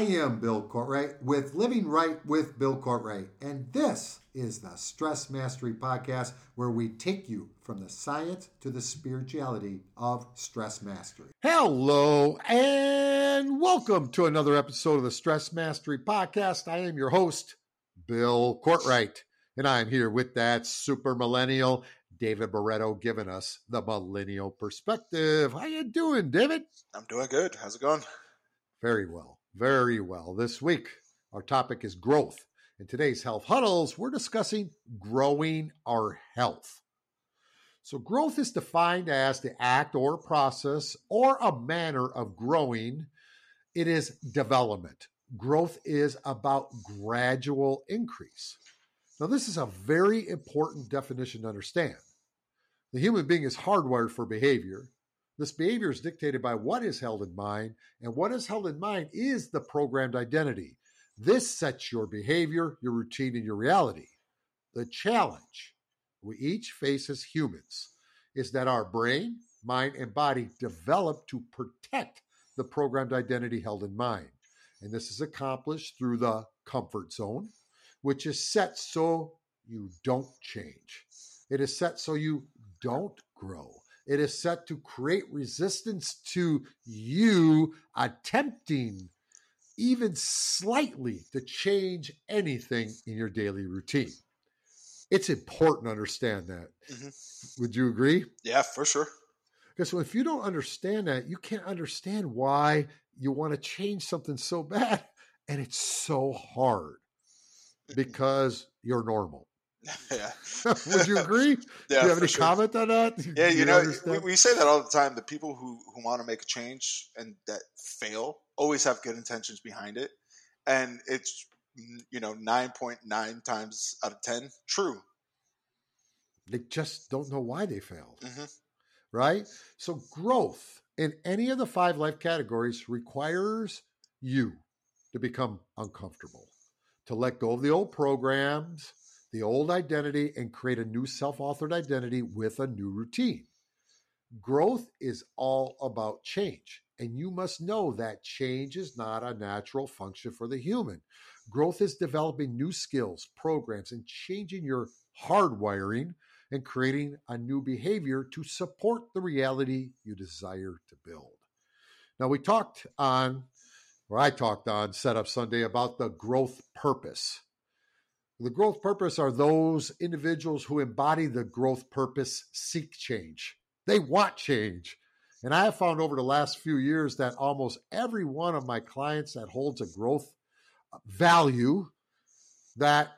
I am Bill Cortright with Living Right with Bill Cortright, and this is the Stress Mastery Podcast, where we take you from the science to the spirituality of stress mastery. Hello, and welcome to another episode of the Stress Mastery Podcast. I am your host, Bill Cortright, and I'm here with that super millennial, David Barreto, giving us the millennial perspective. How you doing, David? I'm doing good. How's it going? Very well. Very well. This week, our topic is growth. In today's Health Huddles, we're discussing growing our health. So growth is defined as the act or process or a manner of growing. It is development. Growth is about gradual increase. Now, this is a very important definition to understand. The human being is hardwired for behavior. This behavior is dictated by what is held in mind, and what is held in mind is the programmed identity. This sets your behavior, your routine, and your reality. The challenge we each face as humans is that our brain, mind, and body develop to protect the programmed identity held in mind. And this is accomplished through the comfort zone, which is set so you don't change. It is set so you don't grow. It is set to create resistance to you attempting even slightly to change anything in your daily routine. It's important to understand that. Mm-hmm. Would you agree? Yeah, for sure. Because if you don't understand that, you can't understand why you want to change something so bad. And it's so hard because you're normal. Yeah. Would you agree? Yeah, do you have any comment on that? Yeah, we say that all the time. The people who want to make a change and that fail always have good intentions behind it. And it's, 9.9 times out of 10 true. They just don't know why they failed. Mm-hmm. Right? So growth in any of the 5 life categories requires you to become uncomfortable, to let go of the old programs, the old identity, and create a new self-authored identity with a new routine. Growth is all about change, and you must know that change is not a natural function for the human. Growth is developing new skills, programs, and changing your hardwiring and creating a new behavior to support the reality you desire to build. Now, I talked on Setup Sunday about the growth purpose. The growth purpose are those individuals who embody the growth purpose, seek change. They want change. And I have found over the last few years that almost every one of my clients that holds a growth value, that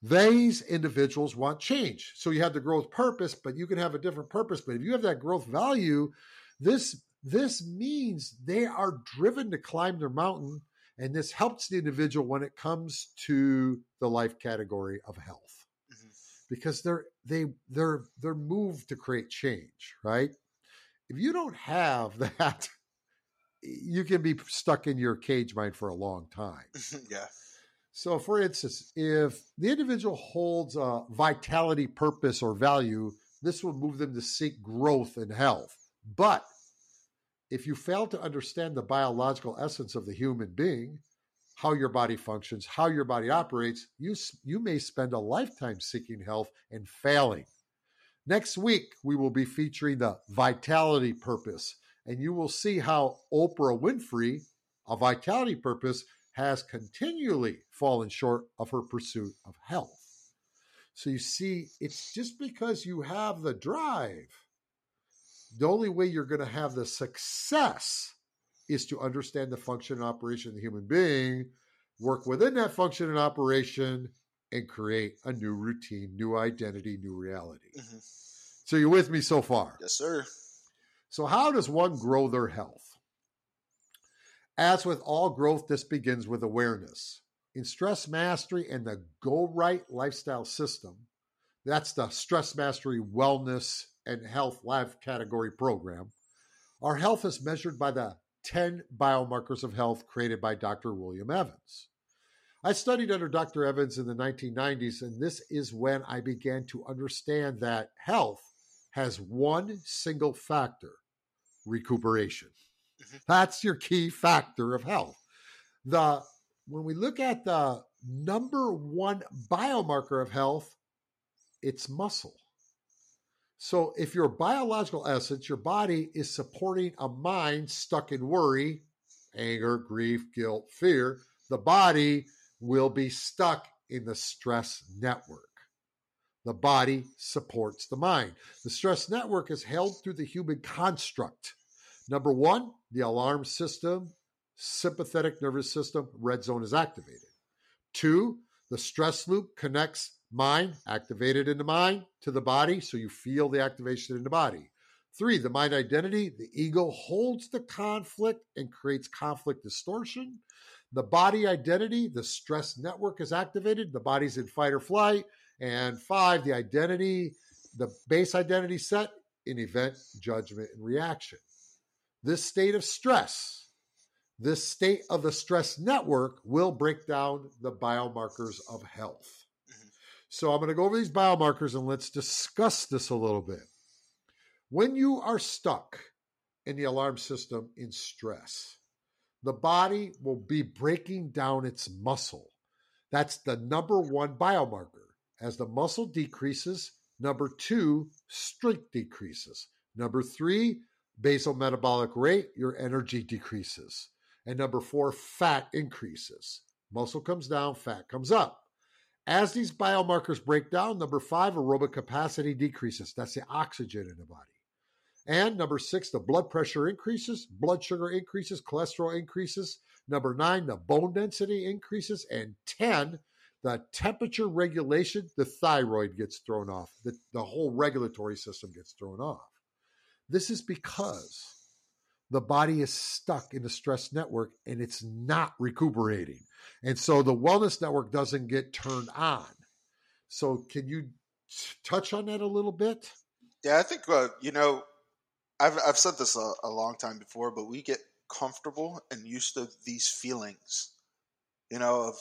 these individuals want change. So you have the growth purpose, but you can have a different purpose. But if you have that growth value, this means they are driven to climb their mountain. And this helps the individual when it comes to the life category of health, mm-hmm. because they're moved to create change, right? If you don't have that, you can be stuck in your cage mind for a long time. Yeah. So for instance, if the individual holds a vitality purpose or value, this will move them to seek growth and health. But if you fail to understand the biological essence of the human being, how your body functions, how your body operates, you may spend a lifetime seeking health and failing. Next week, we will be featuring the vitality purpose, and you will see how Oprah Winfrey, a vitality purpose, has continually fallen short of her pursuit of health. So you see, it's just because you have the drive. The only way you're going to have the success is to understand the function and operation of the human being, work within that function and operation, and create a new routine, new identity, new reality. Mm-hmm. So you're with me so far? Yes, sir. So how does one grow their health? As with all growth, this begins with awareness. In stress mastery and the Go Right lifestyle system, that's the Stress Mastery Wellness and Health Life Category Program, our health is measured by the 10 biomarkers of health created by Dr. William Evans. I studied under Dr. Evans in the 1990s, and this is when I began to understand that health has one single factor: recuperation. That's your key factor of health. When we look at the number one biomarker of health, it's muscle. So if your biological essence, your body is supporting a mind stuck in worry, anger, grief, guilt, fear, the body will be stuck in the stress network. The body supports the mind. The stress network is held through the human construct. Number one, the alarm system, sympathetic nervous system, red zone is activated. Two, the stress loop connects mind, activated in the mind, to the body, so you feel the activation in the body. Three, the mind identity, the ego holds the conflict and creates conflict distortion. The body identity, the stress network is activated, the body's in fight or flight. And five, the identity, the base identity set in event, judgment, and reaction. This state of stress, this state of the stress network will break down the biomarkers of health. So I'm going to go over these biomarkers and let's discuss this a little bit. When you are stuck in the alarm system in stress, the body will be breaking down its muscle. That's the number one biomarker. As the muscle decreases, number two, strength decreases. Number three, basal metabolic rate, your energy decreases. And number four, fat increases. Muscle comes down, fat comes up. As these biomarkers break down, number five, aerobic capacity decreases. That's the oxygen in the body. And number six, the blood pressure increases, blood sugar increases, cholesterol increases. Number nine, the bone density increases. And 10, the temperature regulation, the thyroid gets thrown off. The whole regulatory system gets thrown off. This is because the body is stuck in the stress network and it's not recuperating. And so the wellness network doesn't get turned on. So can you touch on that a little bit? Yeah, I think, I've said this a long time before, but we get comfortable and used to these feelings, of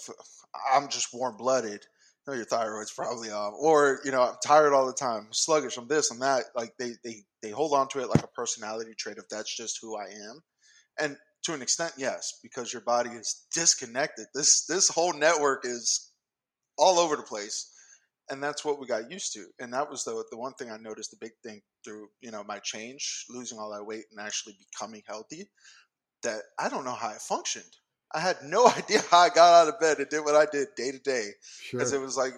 I'm just warm-blooded. No, your thyroid's probably off. Or, I'm tired all the time, I'm sluggish, I'm this, I'm that. Like they hold on to it like a personality trait of that's just who I am. And to an extent, yes, because your body is disconnected. This whole network is all over the place. And that's what we got used to. And that was the one thing I noticed, the big thing through, my change, losing all that weight and actually becoming healthy, that I don't know how I functioned. I had no idea how I got out of bed and did what I did day to day. Sure. Because it was like,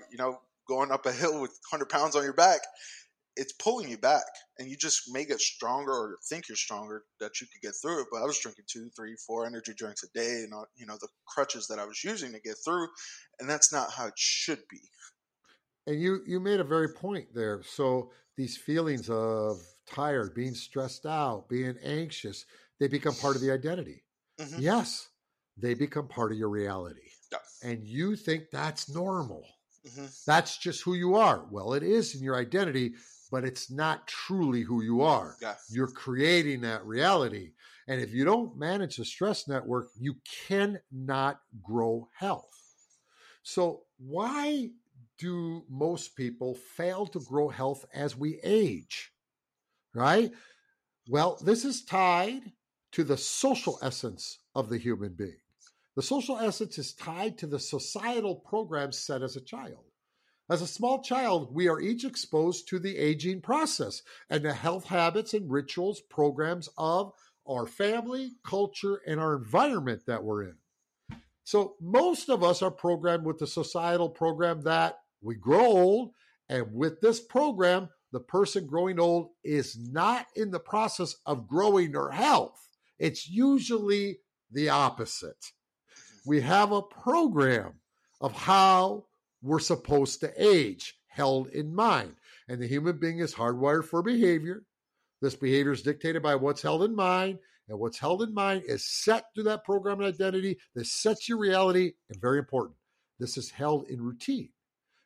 going up a hill with 100 pounds on your back. It's pulling you back, and you just may get stronger or think you're stronger that you could get through it. But I was drinking 2, 3, 4 energy drinks a day and, the crutches that I was using to get through. And that's not how it should be. And you made a very point there. So these feelings of tired, being stressed out, being anxious, they become part of the identity. Mm-hmm. Yes. They become part of your reality. And you think that's normal. Mm-hmm. That's just who you are. Well, it is in your identity, but it's not truly who you are. Yes. You're creating that reality. And if you don't manage the stress network, you cannot grow health. So why do most people fail to grow health as we age? Right? Well, this is tied to the social essence of the human being. The social essence is tied to the societal programs set as a child. As a small child, we are each exposed to the aging process and the health habits and rituals, programs of our family, culture, and our environment that we're in. So most of us are programmed with the societal program that we grow old, and with this program, the person growing old is not in the process of growing their health. It's usually the opposite. We have a program of how we're supposed to age held in mind. And the human being is hardwired for behavior. This behavior is dictated by what's held in mind. And what's held in mind is set through that program and identity that sets your reality. And very important, this is held in routine.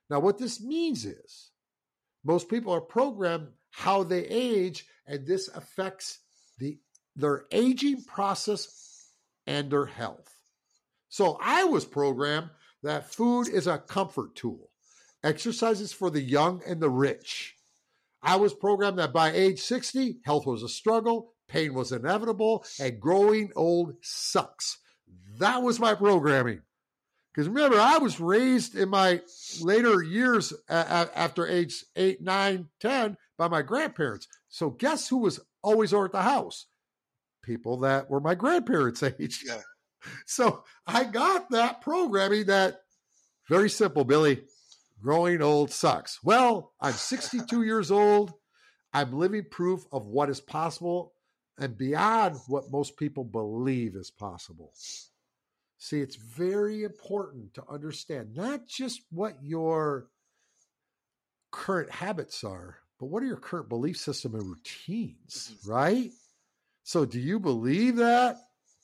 Now, what this means is most people are programmed how they age, and this affects their aging process and their health. So I was programmed that food is a comfort tool. Exercise is for the young and the rich. I was programmed that by age 60, health was a struggle, pain was inevitable, and growing old sucks. That was my programming. Because remember, I was raised in my later years after age 8, 9, 10 by my grandparents. So guess who was always over at the house? People that were my grandparents' age. Yeah. So I got that programming that, very simple, Billy, growing old sucks. Well, I'm 62 years old. I'm living proof of what is possible and beyond what most people believe is possible. See, it's very important to understand not just what your current habits are, but what are your current belief system and routines, right? So do you believe that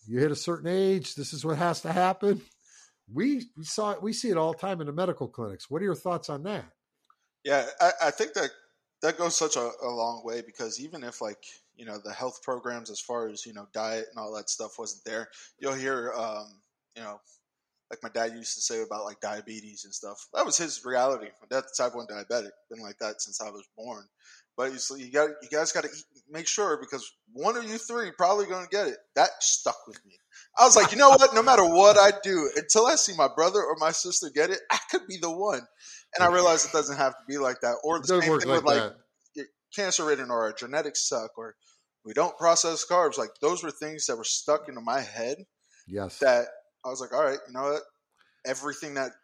you hit a certain age, this is what has to happen? We saw it, we see it all the time in the medical clinics. What are your thoughts on that? Yeah, I think that goes such a long way, because even if, like, you know, the health programs as far as, you know, diet and all that stuff wasn't there, you'll hear, you know, like my dad used to say about, like, diabetes and stuff. That was his reality. My dad's type 1 diabetic. Been like that since I was born. But you guys got to make sure, because one of you three probably going to get it. That stuck with me. I was like, you know what? No matter what I do, until I see my brother or my sister get it, I could be the one. And I realized it doesn't have to be like that. Or the same thing with, like, cancer ridden or our genetics suck or we don't process carbs. Like, those were things that were stuck into my head. Yes. That I was like, all right, you know what? Everything that –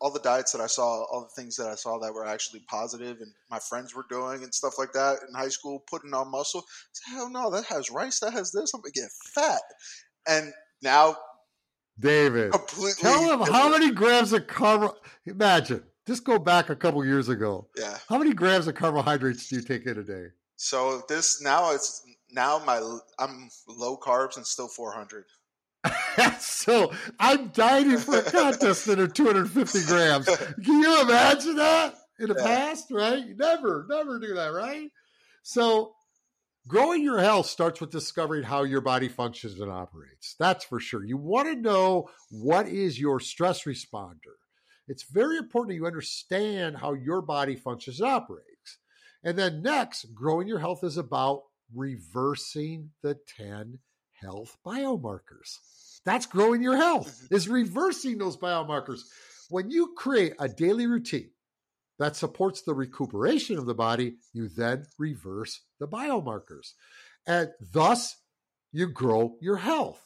all the diets that I saw, all the things that I saw that were actually positive and my friends were doing and stuff like that in high school, putting on muscle. I said, hell no, that has rice. That has this. I'm going to get fat. And now – David, completely tell him how many grams of carb – imagine. Just go back a couple years ago. Yeah. How many grams of carbohydrates do you take in a day? So this – I'm low carbs and still 400. So I'm dieting for a contest under 250 grams. Can you imagine that in the past, right? Never do that, right? So growing your health starts with discovering how your body functions and operates. That's for sure. You want to know what is your stress responder. It's very important that you understand how your body functions and operates. And then next, growing your health is about reversing the 10 health biomarkers. That's growing your health, is reversing those biomarkers. When you create a daily routine that supports the recuperation of the body, you then reverse the biomarkers. And thus, you grow your health.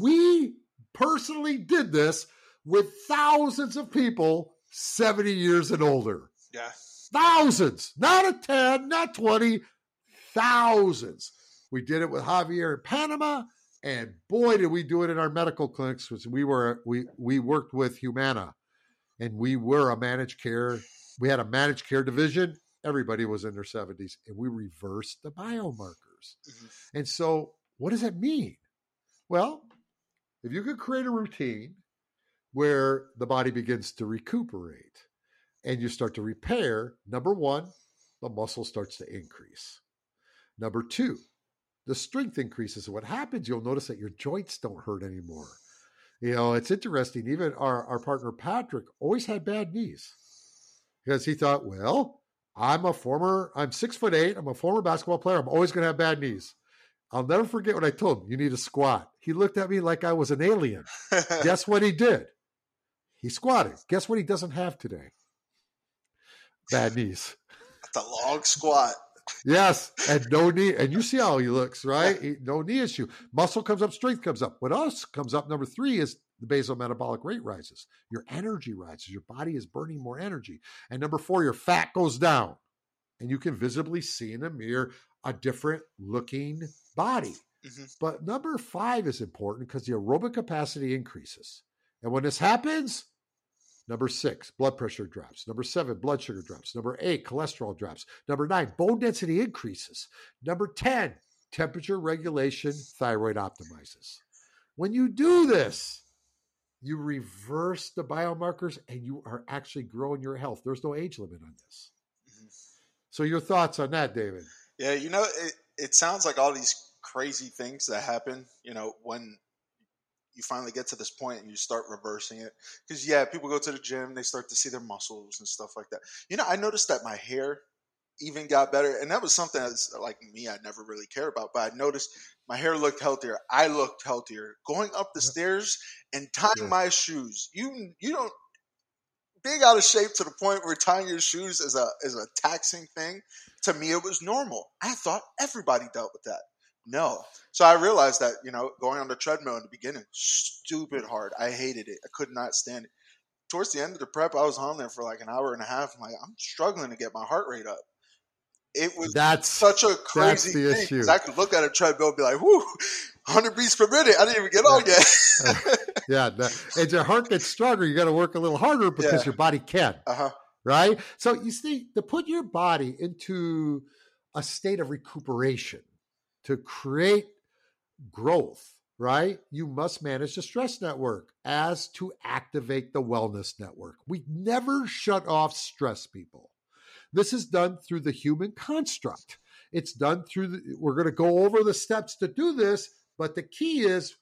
We personally did this with thousands of people 70 years and older. Yeah. Thousands. Not a 10, not 20, thousands. We did it with Javier in Panama, and boy, did we do it in our medical clinics. We worked with Humana, and we were a managed care. We had a managed care division. Everybody was in their 70s, and we reversed the biomarkers. Mm-hmm. And so what does that mean? Well, if you could create a routine where the body begins to recuperate and you start to repair, number one, the muscle starts to increase. Number two, the strength increases. What happens, you'll notice that your joints don't hurt anymore. You know, it's interesting. Even our partner, Patrick, always had bad knees because he thought, well, I'm 6'8". I'm a former basketball player. I'm always going to have bad knees. I'll never forget what I told him. You need to squat. He looked at me like I was an alien. Guess what he did? He squatted. Guess what he doesn't have today? Bad knees. That's a long squat. Yes, and no knee. And you see how he looks, right? No knee issue. Muscle comes up, strength comes up. What else comes up, number three, is the basal metabolic rate rises. Your energy rises. Your body is burning more energy. And number four, your fat goes down. And you can visibly see in the mirror a different looking body. Mm-hmm. But number five is important because the aerobic capacity increases. And when this happens, number six, blood pressure drops. Number seven, blood sugar drops. Number eight, cholesterol drops. Number nine, bone density increases. Number 10, temperature regulation, thyroid optimizes. When you do this, you reverse the biomarkers and you are actually growing your health. There's no age limit on this. Mm-hmm. So your thoughts on that, David? Yeah, you know, it sounds like all these crazy things that happen, you know, when you finally get to this point and you start reversing it. Because, yeah, people go to the gym, they start to see their muscles and stuff like that. You know, I noticed that my hair, even got better. And that was something that's like me, I never really cared about, but I noticed my hair looked healthier. I looked healthier going up the stairs and tying my shoes. You don't being out of shape to the point where tying your shoes is a taxing thing. To me, it was normal. I thought everybody dealt with that. No. So I realized that, going on the treadmill in the beginning, stupid hard. I hated it. I could not stand it. Towards the end of the prep, I was on there for like an hour and a half. I'm like, I'm struggling to get my heart rate up. It was such a crazy thing because I could look at a treadmill and be like, whoo, 100 beats per minute. I didn't even get on yet. As your heart gets stronger, you got to work a little harder because your body can. Uh-huh. Right? So you see, to put your body into a state of recuperation, to create growth, right? You must manage the stress network as to activate the wellness network. We never shut off stress, people. This is done through the human construct. It's done through we're going to go over the steps to do this, but the key is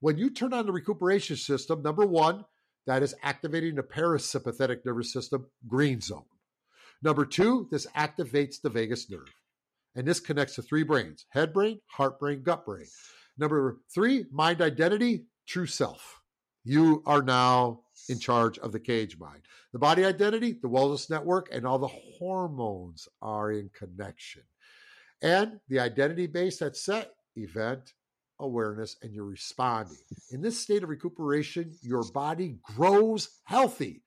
when you turn on the recuperation system, number one, that is activating the parasympathetic nervous system, green zone. Number two, this activates the vagus nerve. And this connects to three brains, head brain, heart brain, gut brain. Number three, mind identity, true self. You are now in charge of the cage mind. The body identity, the wellness network, and all the hormones are in connection. And the identity base, that's set, event, awareness, and you're responding. In this state of recuperation, your body grows healthy.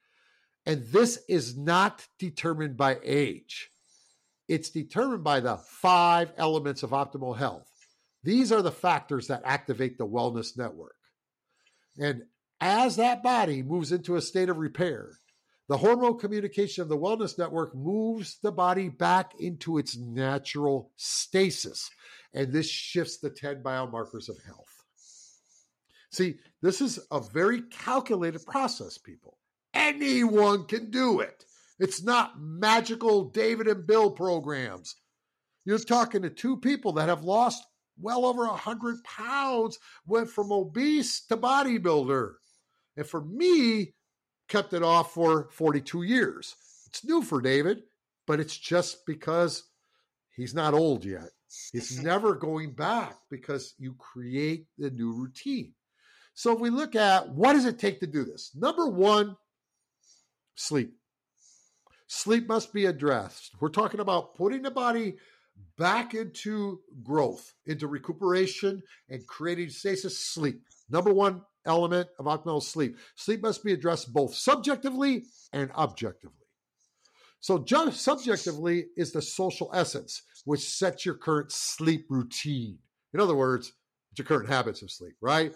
And this is not determined by age. It's determined by the 5 elements of optimal health. These are the factors that activate the wellness network. And as that body moves into a state of repair, the hormone communication of the wellness network moves the body back into its natural stasis. And this shifts the 10 biomarkers of health. See, this is a very calculated process, people. Anyone can do it. It's not magical David and Bill programs. You're talking to two people that have lost well over 100 pounds, went from obese to bodybuilder. And for me, kept it off for 42 years. It's new for David, but it's just because he's not old yet. It's never going back because you create the new routine. So if we look at what does it take to do this? Number one, sleep. Sleep must be addressed. We're talking about putting the body back into growth, into recuperation, and creating stasis. Sleep. Number one element of optimal sleep. Sleep must be addressed both subjectively and objectively. So just subjectively is the social essence, which sets your current sleep routine. In other words, it's your current habits of sleep, right?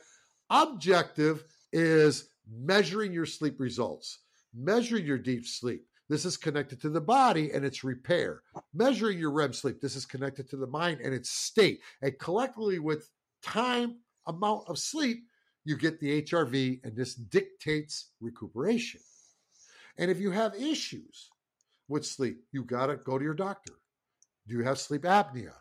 Objective is measuring your sleep results, measuring your deep sleep. This is connected to the body and its repair. Measuring your REM sleep. This is connected to the mind and its state. And collectively with time, amount of sleep, you get the HRV, and this dictates recuperation. And if you have issues with sleep, you got to go to your doctor. Do you have sleep apnea?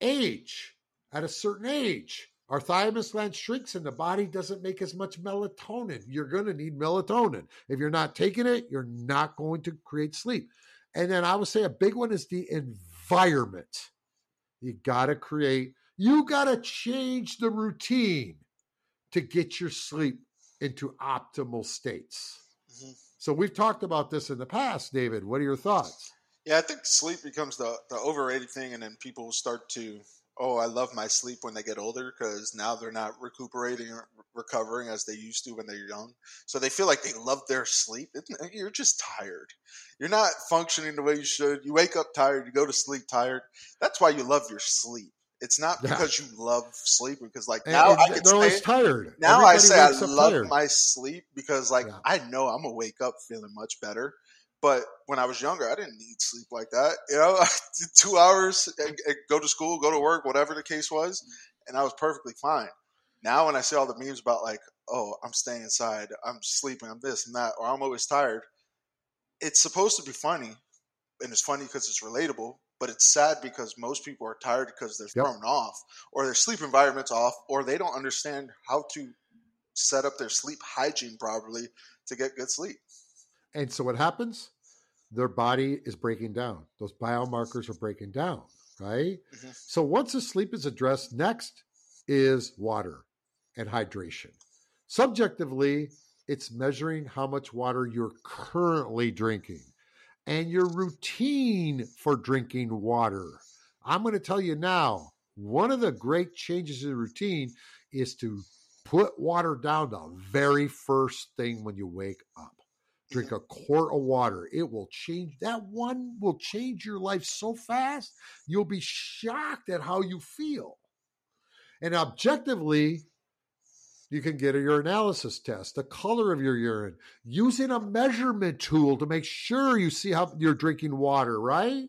Age. At a certain age, our thymus gland shrinks and the body doesn't make as much melatonin. You're going to need melatonin. If you're not taking it, you're not going to create sleep. And then I would say a big one is the environment. You got to change the routine to get your sleep into optimal states. Mm-hmm. So we've talked about this in the past, David. What are your thoughts? Yeah, I think sleep becomes the overrated thing, and then people start to... oh, I love my sleep when they get older because now they're not recuperating or recovering as they used to when they're young. So they feel like they love their sleep. You're just tired. You're not functioning the way you should. You wake up tired. You go to sleep tired. That's why you love your sleep. It's not because you love sleep because like now and I can stay tired. Now everybody I say I love tired. My sleep because like I know I'm going to wake up feeling much better. But when I was younger, I didn't need sleep like that. 2 hours, go to school, go to work, whatever the case was, and I was perfectly fine. Now when I see all the memes about like, oh, I'm staying inside, I'm sleeping, I'm this and that, or I'm always tired, it's supposed to be funny, and it's funny because it's relatable, but it's sad because most people are tired because they're thrown off, or their sleep environment's off, or they don't understand how to set up their sleep hygiene properly to get good sleep. And so what happens? their body is breaking down. Those biomarkers are breaking down, right? Mm-hmm. So once the sleep is addressed, next is water and hydration. Subjectively, it's measuring how much water you're currently drinking and your routine for drinking water. I'm going to tell you now, one of the great changes in routine is to put water down the very first thing when you wake up. Drink a quart of water. It will change. That one will change your life so fast, you'll be shocked at how you feel. And objectively, you can get a urinalysis test, the color of your urine, using a measurement tool to make sure you see how you're drinking water, right?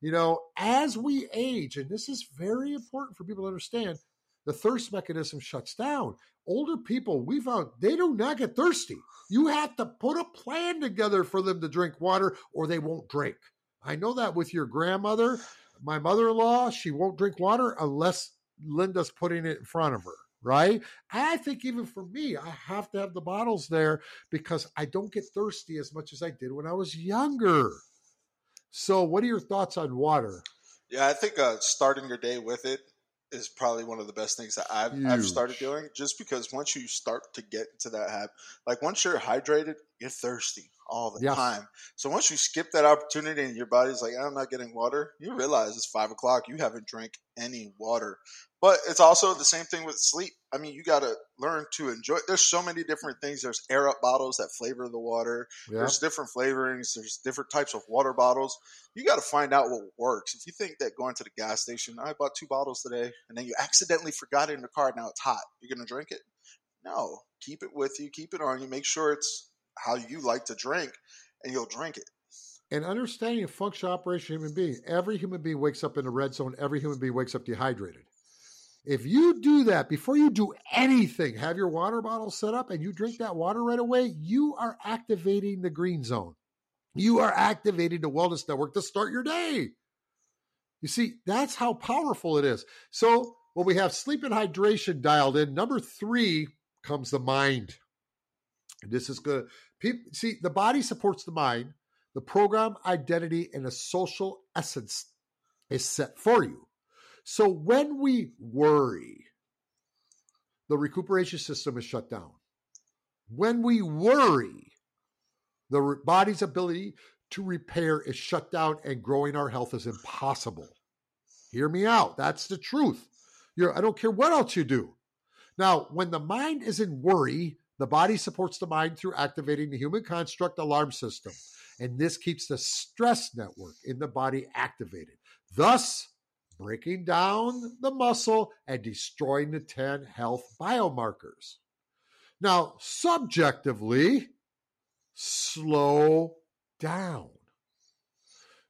You know, as we age, and this is very important for people to understand, the thirst mechanism shuts down. Older people, we found, they do not get thirsty. You have to put a plan together for them to drink water or they won't drink. I know that with your grandmother, my mother-in-law, she won't drink water unless Linda's putting it in front of her, right? I think even for me, I have to have the bottles there because I don't get thirsty as much as I did when I was younger. So what are your thoughts on water? Yeah, I think starting your day with it is probably one of the best things that I've started doing, just because once you start to get into that habit, like once you're hydrated, you're thirsty all the time. So once you skip that opportunity and your body's like, I'm not getting water, you realize it's 5 o'clock. You haven't drank any water. But it's also the same thing with sleep. I mean, you got to learn to enjoy. There's so many different things. There's air up bottles that flavor the water. Yeah. There's different flavorings. There's different types of water bottles. You got to find out what works. If you think that going to the gas station, I bought 2 bottles today, and then you accidentally forgot it in the car. Now it's hot. You're going to drink it? No. Keep it with you. Keep it on you. Make sure it's how you like to drink, and you'll drink it. And understanding the function, operation of human being. Every human being wakes up in the red zone. Every human being wakes up dehydrated. If you do that, before you do anything, have your water bottle set up and you drink that water right away, you are activating the green zone. You are activating the wellness network to start your day. You see, that's how powerful it is. So when we have sleep and hydration dialed in, number 3 comes the mind. And this is good. See, the body supports the mind. The program, identity, and a social essence is set for you. So when we worry, the recuperation system is shut down. When we worry, the body's ability to repair is shut down and growing our health is impossible. Hear me out. That's the truth. I don't care what else you do. Now, when the mind is in worry, the body supports the mind through activating the human construct alarm system. And this keeps the stress network in the body activated, thus breaking down the muscle and destroying the 10 health biomarkers. Now, subjectively, slow down.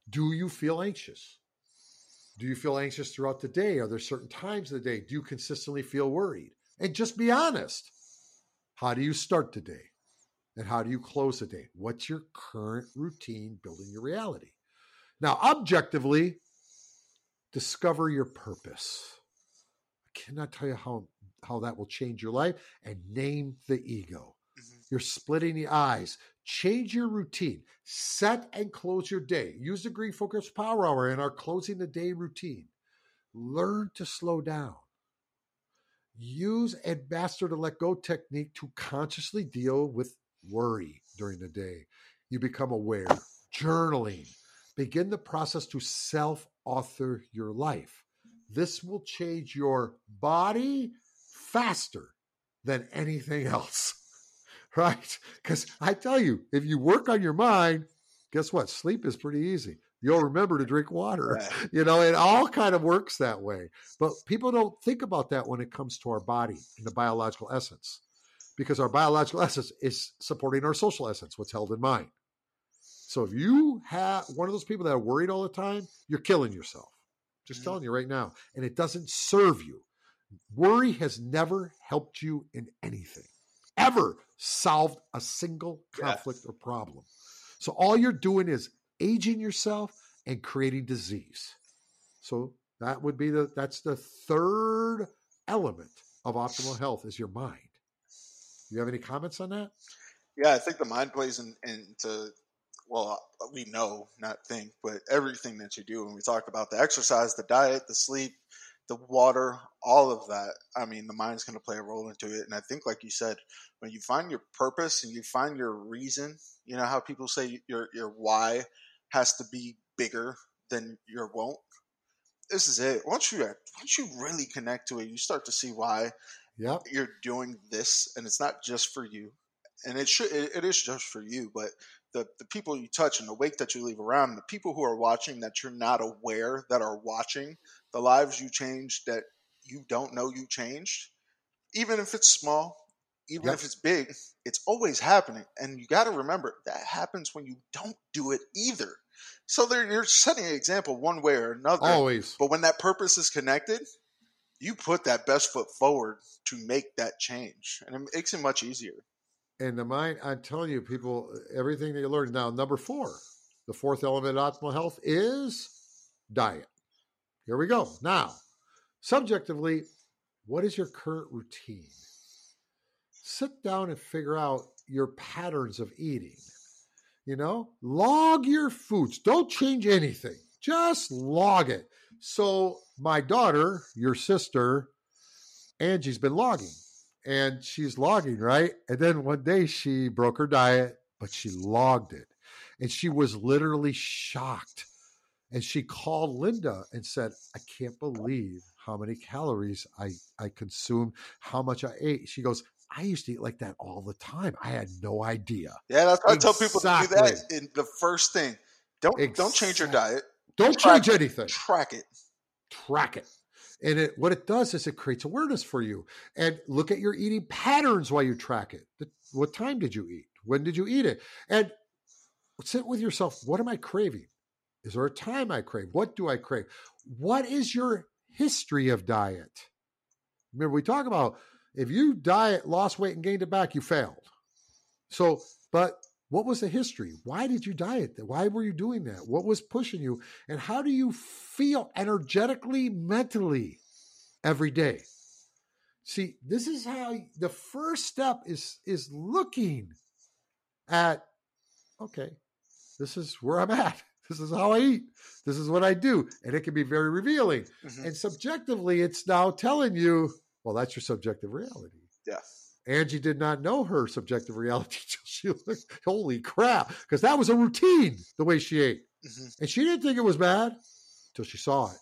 Do you feel anxious? Do you feel anxious throughout the day? Are there certain times of the day? Do you consistently feel worried? And just be honest. How do you start the day? And how do you close the day? What's your current routine building your reality? Now, objectively, discover your purpose. I cannot tell you how that will change your life. And name the ego. Mm-hmm. You're splitting the eyes. Change your routine. Set and close your day. Use the Green Focus Power Hour in our closing the day routine. Learn to slow down. Use and master the let go technique to consciously deal with worry during the day. You become aware. Journaling. Begin the process to self-author your life. This will change your body faster than anything else, right? Because I tell you, if you work on your mind, guess what? Sleep is pretty easy. You'll remember to drink water. You know, it all kind of works that way. But people don't think about that when it comes to our body and the biological essence, because our biological essence is supporting our social essence, what's held in mind. So if you have one of those people that are worried all the time, you're killing yourself. Just telling you right now. And it doesn't serve you. Worry has never helped you in anything, ever solved a single conflict or problem. So all you're doing is aging yourself and creating disease. So that would be that's the 3rd element of optimal health is your mind. Do you have any comments on that? Yeah, I think the mind plays into well, we know, not think, but everything that you do. When we talk about the exercise, the diet, the sleep, the water, all of that, I mean, the mind's going to play a role into it. And I think, like you said, when you find your purpose and you find your reason, you know how people say your why has to be bigger than your won't? This is it. Once you really connect to it, you start to see why you're doing this. And it's not just for you. And it is just for you, but the people you touch and the wake that you leave around, the people who are watching that you're not aware that are watching, the lives you changed that you don't know you changed, even if it's small, even if it's big, it's always happening. And you got to remember that happens when you don't do it either. So you're setting an example one way or another. Always. But when that purpose is connected, you put that best foot forward to make that change. And it makes it much easier. And the mind, I'm telling you, people, everything that you learn. Now, number four, the fourth element of optimal health is diet. Here we go. Now, subjectively, what is your current routine? Sit down and figure out your patterns of eating. You know, log your foods. Don't change anything. Just log it. So my daughter, your sister, Angie's been logging. And she's logging, right? And then one day she broke her diet, but she logged it. And she was literally shocked. And she called Linda and said, I can't believe how many calories I consumed, how much I ate. She goes, I used to eat like that all the time. I had no idea. Yeah, that's how I tell people to do that. And the first thing, don't change your diet. Don't change anything. Track it. And what it does is it creates awareness for you. And look at your eating patterns while you track it. What time did you eat? When did you eat it? And sit with yourself. What am I craving? Is there a time I crave? What do I crave? What is your history of diet? Remember, we talk about if you diet, lost weight, and gained it back, you failed. So, but what was the history? Why did you diet? Why were you doing that? What was pushing you? And how do you feel energetically, mentally every day? See, this is how the first step is looking at, okay, this is where I'm at. This is how I eat. This is what I do. And it can be very revealing. Mm-hmm. And subjectively, it's now telling you, well, that's your subjective reality. Yeah. Angie did not know her subjective reality till she looked, holy crap, because that was a routine, the way she ate. Mm-hmm. And she didn't think it was bad till she saw it.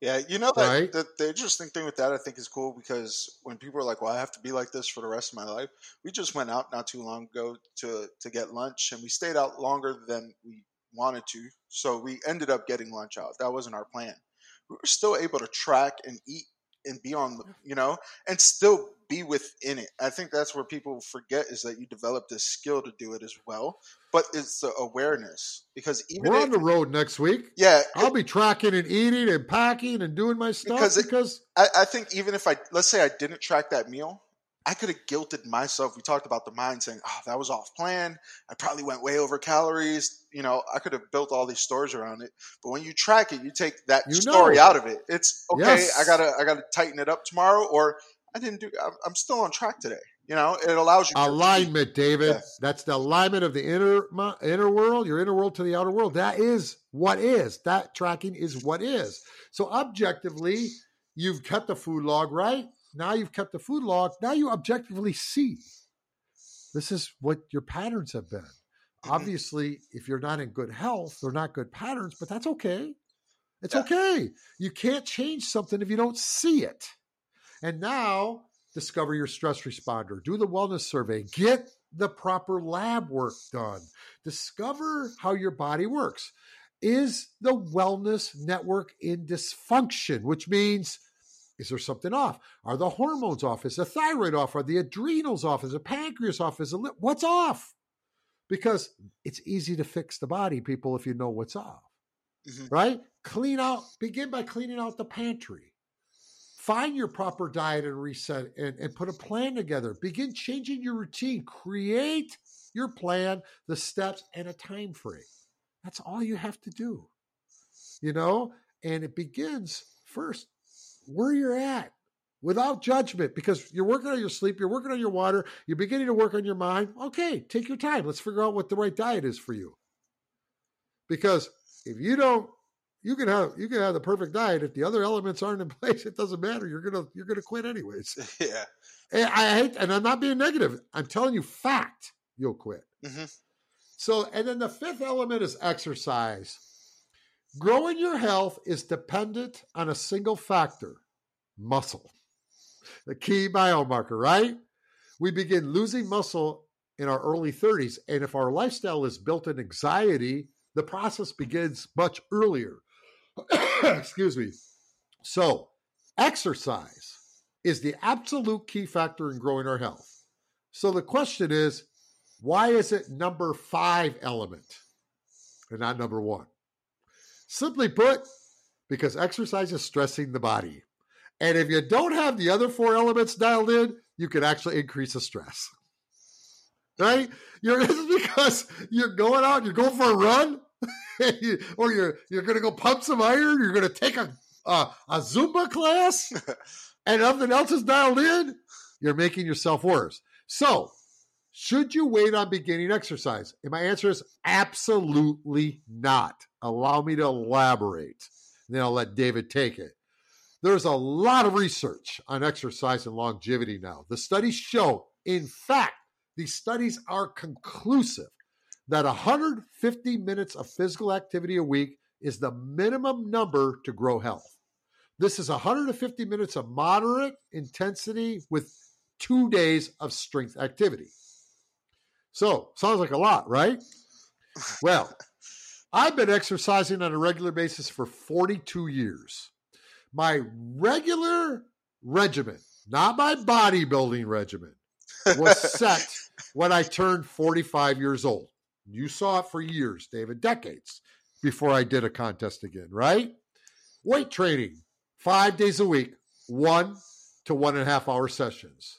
Yeah, you know, right? The interesting thing with that I think is cool because when people are like, well, I have to be like this for the rest of my life. We just went out not too long ago to get lunch, and we stayed out longer than we wanted to. So we ended up getting lunch out. That wasn't our plan. We were still able to track and eat and be on, you know, and still be within it. I think that's where people forget is that you develop this skill to do it as well, but it's the awareness because even we're on the road next week. Yeah. I'll be tracking and eating and packing and doing my stuff because I think even if let's say I didn't track that meal, I could have guilted myself. We talked about the mind saying, oh, that was off plan. I probably went way over calories. You know, I could have built all these stories around it. But when you track it, you take that story out of it. It's okay. Yes. I gotta tighten it up tomorrow, or I'm still on track today. You know, it allows you alignment, David. Yeah. That's the alignment of the inner world, your inner world to the outer world. That is what is. That tracking is what is. So objectively, you've kept the food log, right? Now you've kept the food log. Now you objectively see this is what your patterns have been. Mm-hmm. Obviously, if you're not in good health, they're not good patterns, but that's okay. It's okay. You can't change something if you don't see it. And now discover your stress responder. Do the wellness survey. Get the proper lab work done. Discover how your body works. Is the wellness network in dysfunction, which means is there something off? Are the hormones off? Is the thyroid off? Are the adrenals off? Is the pancreas off? What's off? Because it's easy to fix the body, people, if you know what's off, right? Begin by cleaning out the pantry. Find your proper diet and reset and put a plan together. Begin changing your routine. Create your plan, the steps, and a time frame. That's all you have to do, you know? And it begins first where you're at without judgment, because you're working on your sleep, you're working on your water, you're beginning to work on your mind. Okay, take your time. Let's figure out what the right diet is for you. Because if you don't, you can have the perfect diet. If the other elements aren't in place, it doesn't matter. You're gonna quit anyways. Yeah. And I'm not being negative. I'm telling you fact, you'll quit. Mm-hmm. So, and then the fifth element is exercise. Growing your health is dependent on a single factor, muscle. The key biomarker, right? We begin losing muscle in our early 30s. And if our lifestyle is built in anxiety, the process begins much earlier. Excuse me. So exercise is the absolute key factor in growing our health. So the question is, why is it number 5 element and not number 1? Simply put, because exercise is stressing the body. And if you don't have the other 4 elements dialed in, you could actually increase the stress. Right? This is because you're going out, you're going for a run, or you're going to go pump some iron, you're going to take a Zumba class, and nothing else is dialed in, you're making yourself worse. So, should you wait on beginning exercise? And my answer is absolutely not. Allow me to elaborate. Then I'll let David take it. There's a lot of research on exercise and longevity now. The studies show, in fact, these studies are conclusive that 150 minutes of physical activity a week is the minimum number to grow health. This is 150 minutes of moderate intensity with 2 days of strength activity. So, sounds like a lot, right? Well, I've been exercising on a regular basis for 42 years. My regular regimen, not my bodybuilding regimen, was set when I turned 45 years old. You saw it for years, David, decades before I did a contest again, right? Weight training, 5 days a week, 1 to 1.5 hour sessions.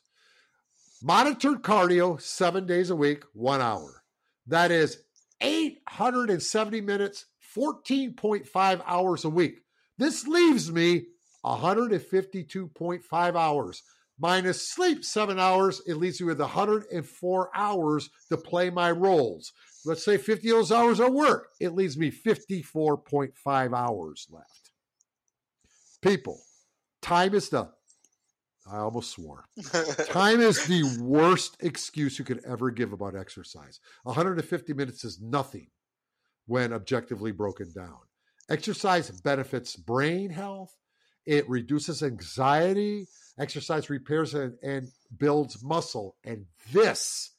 Monitored cardio, 7 days a week, 1 hour. That is 870 minutes, 14.5 hours a week. This leaves me 152.5 hours. Minus sleep 7 hours, it leaves me with 104 hours to play my roles. Let's say 50 of those hours are work. It leaves me 54.5 hours left. People, time is the worst excuse you could ever give about exercise. 150 minutes is nothing when objectively broken down. Exercise benefits brain health. It reduces anxiety. Exercise repairs and builds muscle. And this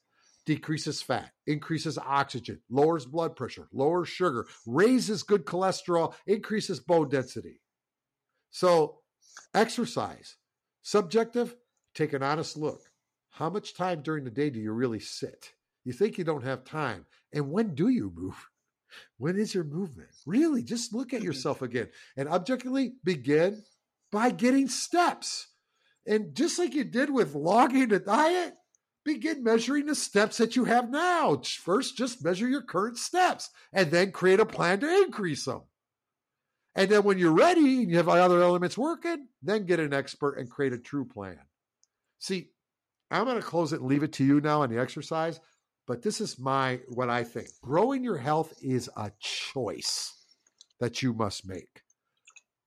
decreases fat, increases oxygen, lowers blood pressure, lowers sugar, raises good cholesterol, increases bone density. So exercise, subjective, take an honest look. How much time during the day do you really sit? You think you don't have time. And when do you move? When is your movement? Really, just look at yourself again and objectively begin by getting steps. And just like you did with logging a diet, begin measuring the steps that you have now. First, just measure your current steps and then create a plan to increase them. And then when you're ready and you have other elements working, then get an expert and create a true plan. See, I'm going to close it and leave it to you now on the exercise. But this is what I think. Growing your health is a choice that you must make.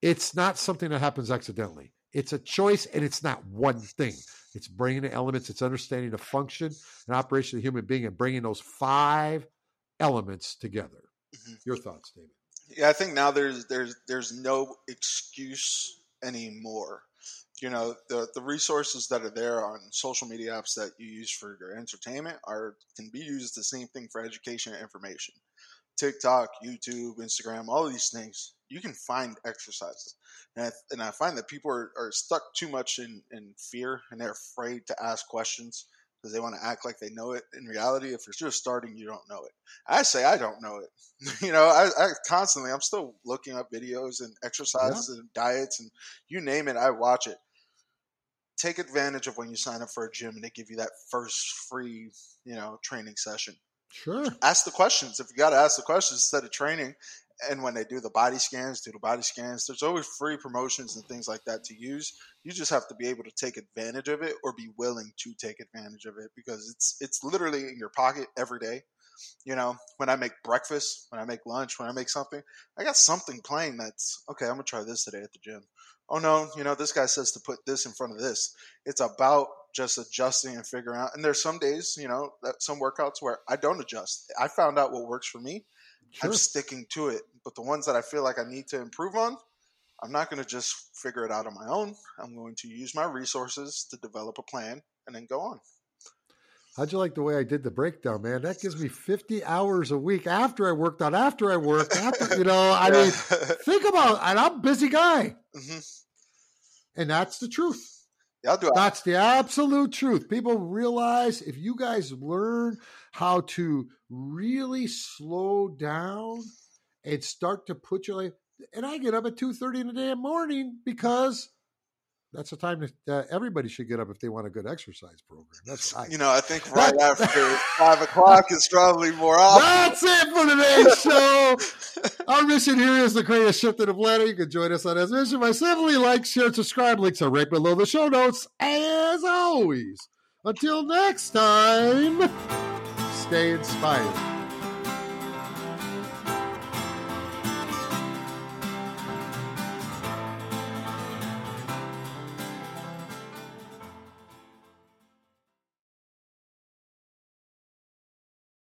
It's not something that happens accidentally. It's a choice, and it's not one thing. It's bringing the elements. It's understanding the function and operation of the human being and bringing those 5 elements together. Mm-hmm. Your thoughts, David? Yeah, I think now there's no excuse anymore. You know, the resources that are there on social media apps that you use for your entertainment can be used the same thing for education and information. TikTok, YouTube, Instagram, all of these things, you can find exercises. And I find that people are stuck too much in fear, and they're afraid to ask questions because they want to act like they know it. In reality, if you're just starting, you don't know it. I say I don't know it. You know, I'm still looking up videos and exercises and diets and you name it, I watch it. Take advantage of when you sign up for a gym and they give you that first free, training session. Sure. Ask the questions. If you got to ask the questions instead of training And when they do the body scans, there's always free promotions and things like that to use. You just have to be able to take advantage of it or be willing to take advantage of it, because it's literally in your pocket every day. You know, when I make breakfast, when I make lunch, when I make something, I got something playing that's, okay, I'm going to try this today at the gym. Oh, no, you know, this guy says to put this in front of this. It's about just adjusting and figuring out. And there's some days, you know, that some workouts where I don't adjust. I found out what works for me. Sure. I'm sticking to it. But the ones that I feel like I need to improve on, I'm not going to just figure it out on my own. I'm going to use my resources to develop a plan and then go on. How'd you like the way I did the breakdown, man? That gives me 50 hours a week after I worked, you know, I mean, think about it. And I'm a busy guy. Mm-hmm. And that's the truth. Yeah, that's the absolute truth. People realize if you guys learn how to really slow down and start to put your life, and I get up at 2:30 in the damn morning because that's the time that everybody should get up if they want a good exercise program. That's right. You know, I think right after 5 o'clock is probably more often. That's it for today's show. Our mission here is the greatest shift in the planet. You can join us on this mission by simply like, share, subscribe. Links are right below the show notes. As always, until next time, stay inspired.